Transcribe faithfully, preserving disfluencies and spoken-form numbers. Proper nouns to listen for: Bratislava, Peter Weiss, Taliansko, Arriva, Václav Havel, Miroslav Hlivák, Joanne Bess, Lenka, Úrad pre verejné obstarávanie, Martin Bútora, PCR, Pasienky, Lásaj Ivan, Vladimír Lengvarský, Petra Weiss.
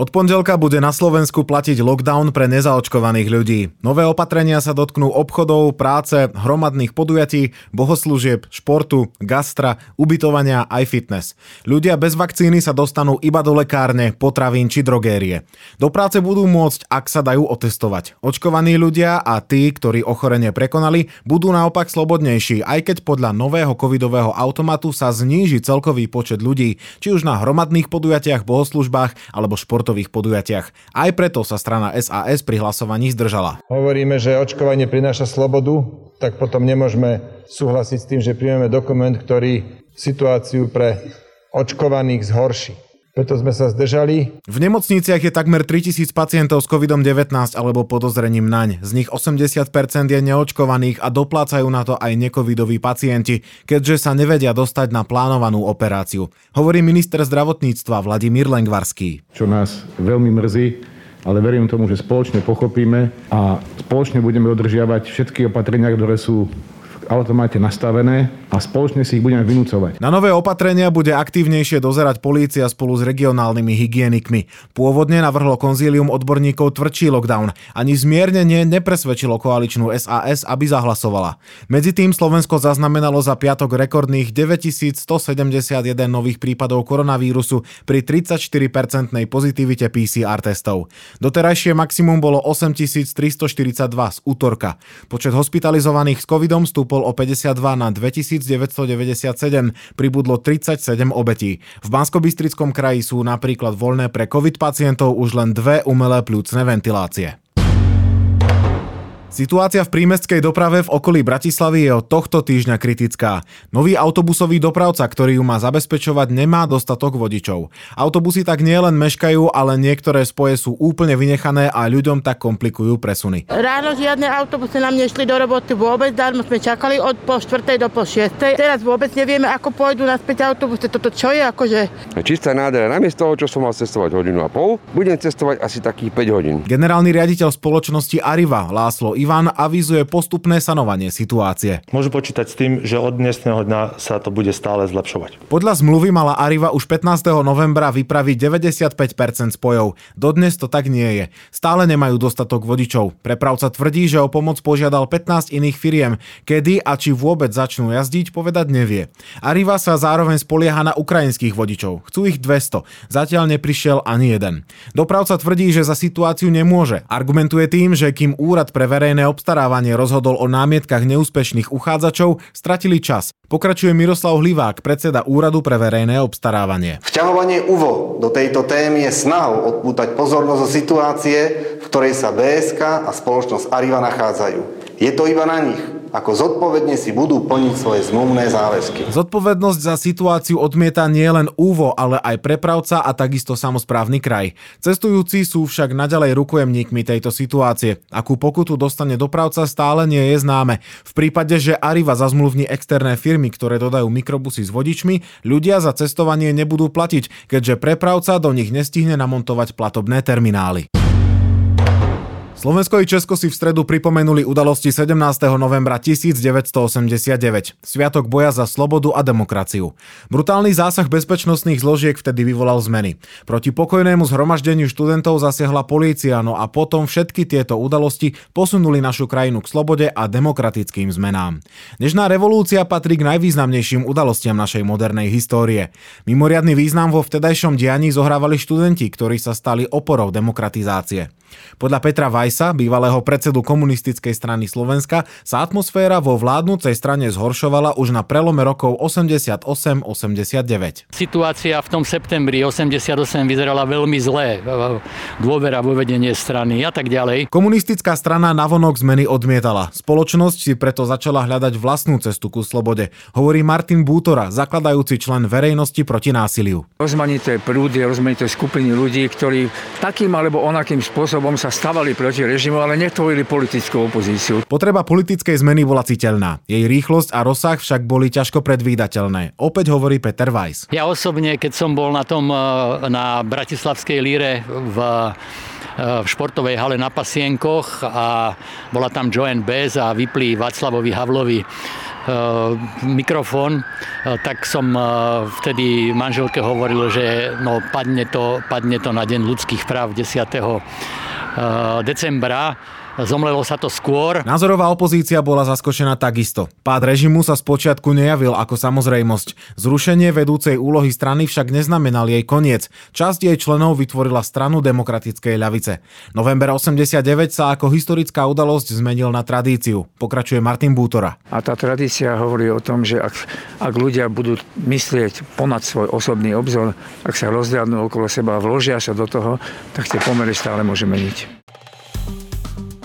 Od pondelka bude na Slovensku platiť lockdown pre nezaočkovaných ľudí. Nové opatrenia sa dotknú obchodov, práce, hromadných podujatí, bohoslúžieb, športu, gastra, ubytovania aj fitness. Ľudia bez vakcíny sa dostanú iba do lekárne, potravín či drogérie. Do práce budú môcť, ak sa dajú otestovať. Očkovaní ľudia a tí, ktorí ochorenie prekonali, budú naopak slobodnejší, aj keď podľa nového covidového automatu sa zníži celkový počet ľudí, či už na hromadných podujatiach, bohoslúžbách alebo športových podujatiach. Aj preto sa strana es a es pri hlasovaní zdržala. Hovoríme, že očkovanie prináša slobodu, tak potom nemôžeme súhlasiť s tým, že príjmeme dokument, ktorý situáciu pre očkovaných zhorší. Preto sme sa zdržali. V nemocniciach je takmer tritisíc pacientov s kovidom devätnásť alebo podozrením naň. Z nich osemdesiat percent je neočkovaných a doplácajú na to aj necovidoví pacienti, keďže sa nevedia dostať na plánovanú operáciu. Hovorí minister zdravotníctva Vladimír Lengvarský. Čo nás veľmi mrzí, ale verím tomu, že spoločne pochopíme a spoločne budeme dodržiavať všetky opatrenia, ktoré sú automáte nastavené a spoločne si ich budeme vynúcovať. Na nové opatrenia bude aktívnejšie dozerať polícia spolu s regionálnymi hygienikmi. Pôvodne navrhlo konzílium odborníkov tvrdší lockdown. Ani zmiernenie nepresvedčilo koaličnú es a es, aby zahlasovala. Medzitým Slovensko zaznamenalo za piatok rekordných deväťtisícstosedemdesiatjeden nových prípadov koronavírusu pri tridsaťštyri percentnej pozitivite pé cé er testov. Doterajšie maximum bolo osemtisíctristoštyridsaťdva z útorka. Počet hospitalizovaných s covidom stúpol o päťdesiatdva na dvetisícdeväťstodeväťdesiatsedem, pribudlo tridsaťsedem obetí. V Banskobystrickom kraji sú napríklad voľné pre covid pacientov už len dve umelé pľúcne ventilácie. Situácia v prímestskej doprave v okolí Bratislavy je od tohto týždňa kritická. Nový autobusový dopravca, ktorý ju má zabezpečovať, nemá dostatok vodičov. Autobusy tak nielen meškajú, ale niektoré spoje sú úplne vynechané a ľuďom tak komplikujú presuny. Ráno žiadne autobusy nám nešli do roboty vôbec, darmo sme čakali od po štvrtej do po šiestej. Teraz vôbec nevieme, ako pôjdu naspäť autobusy. Toto čo je akože? Čistá nádhera. Namiesto toho, čo som mal cestovať hodinu a pol, budem cestovať asi takých päť hodín. Generálny riaditeľ spoločnosti Arriva Lásaj Ivan avizuje postupné sanovanie situácie. Môžu počítať s tým, že od dnesného dňa sa to bude stále zlepšovať. Podľa zmluvy mala Arriva už pätnásteho novembra vypraviť deväťdesiatpäť percent spojov. Dodnes to tak nie je. Stále nemajú dostatok vodičov. Prepravca tvrdí, že o pomoc požiadal pätnásť iných firiem. Kedy a či vôbec začnú jazdiť, povedať nevie. Arriva sa zároveň spolieha na ukrajinských vodičov. Chcú ich dvesto. Zatiaľ neprišiel ani jeden. Dopravca tvrdí, že za situáciu nemôže. Argumentuje tým, že kým Úrad pre verejné Verejné obstarávanie rozhodol o námietkach neúspešných uchádzačov, stratili čas. Pokračuje Miroslav Hlivák, predseda Úradu pre verejné obstarávanie. Vťahovanie ú vé o do tejto témy je snahou odpútať pozornosť od situácie, v ktorej sa bé es ká a spoločnosť Arriva nachádzajú. Je to iba na nich, ako zodpovedne si budú plniť svoje zmluvné záväzky. Zodpovednosť za situáciu odmieta nielen ú vé o, ale aj prepravca a takisto samosprávny kraj. Cestujúci sú však naďalej rukojemníkmi tejto situácie. Akú pokutu dostane dopravca, stále nie je známe. V prípade, že Arriva zazmluvní externé firmy, ktoré dodajú mikrobusy s vodičmi, ľudia za cestovanie nebudú platiť, keďže prepravca do nich nestihne namontovať platobné terminály. Slovensko i Česko si v stredu pripomenuli udalosti sedemnásteho novembra devätnásťstoosemdesiatdeväť, sviatok boja za slobodu a demokraciu. Brutálny zásah bezpečnostných zložiek vtedy vyvolal zmeny. Proti pokojnému zhromaždeniu študentov zasiahla polícia, no a potom všetky tieto udalosti posunuli našu krajinu k slobode a demokratickým zmenám. Nežná revolúcia patrí k najvýznamnejším udalostiam našej modernej histórie. Mimoriadny význam vo vtedajšom dianí zohrávali študenti, ktorí sa stali oporou demokratizácie. Podľa Petra Weissa, bývalého predsedu Komunistickej strany Slovenska, sa atmosféra vo vládnucej strane zhoršovala už na prelome rokov osemdesiatosem osemdesiatdeväť. Situácia v tom septembri osemdesiatosem vyzerala veľmi zle, dôvera vo vedenie strany a tak ďalej. Komunistická strana navonok zmeny odmietala. Spoločnosť si preto začala hľadať vlastnú cestu ku slobode, hovorí Martin Bútora, zakladajúci člen Verejnosti proti násiliu. Rozmanité prúdy, rozmanité skupiny ľudí, ktorí takým alebo onakým spôsobom sa stavali proti proti režimu, ale netvorili politickú opozíciu. Potreba politickej zmeny bola citeľná. Jej rýchlosť a rozsah však boli ťažko predvídateľné. Opäť hovorí Peter Weiss. Ja osobne, keď som bol na tom na bratislavskej líre v v športovej hale na Pasienkoch a bola tam Joanne Bess a vyplí Václavovi Havlovi e, mikrofón, e, tak som e, vtedy manželke hovoril, že no, padne, to, padne to na Deň ľudských práv desiateho decembra. Zomlelo sa to skôr. Názorová opozícia bola zaskočená takisto. Pád režimu sa spočiatku nejavil ako samozrejmosť. Zrušenie vedúcej úlohy strany však neznamenal jej koniec. Časť jej členov vytvorila Stranu demokratickej ľavice. November osemdesiatdeväť sa ako historická udalosť zmenil na tradíciu. Pokračuje Martin Bútora. A tá tradícia hovorí o tom, že ak, ak ľudia budú myslieť ponad svoj osobný obzor, ak sa rozhľadnú okolo seba a vložia sa do toho, tak tie pomery stále môže meniť.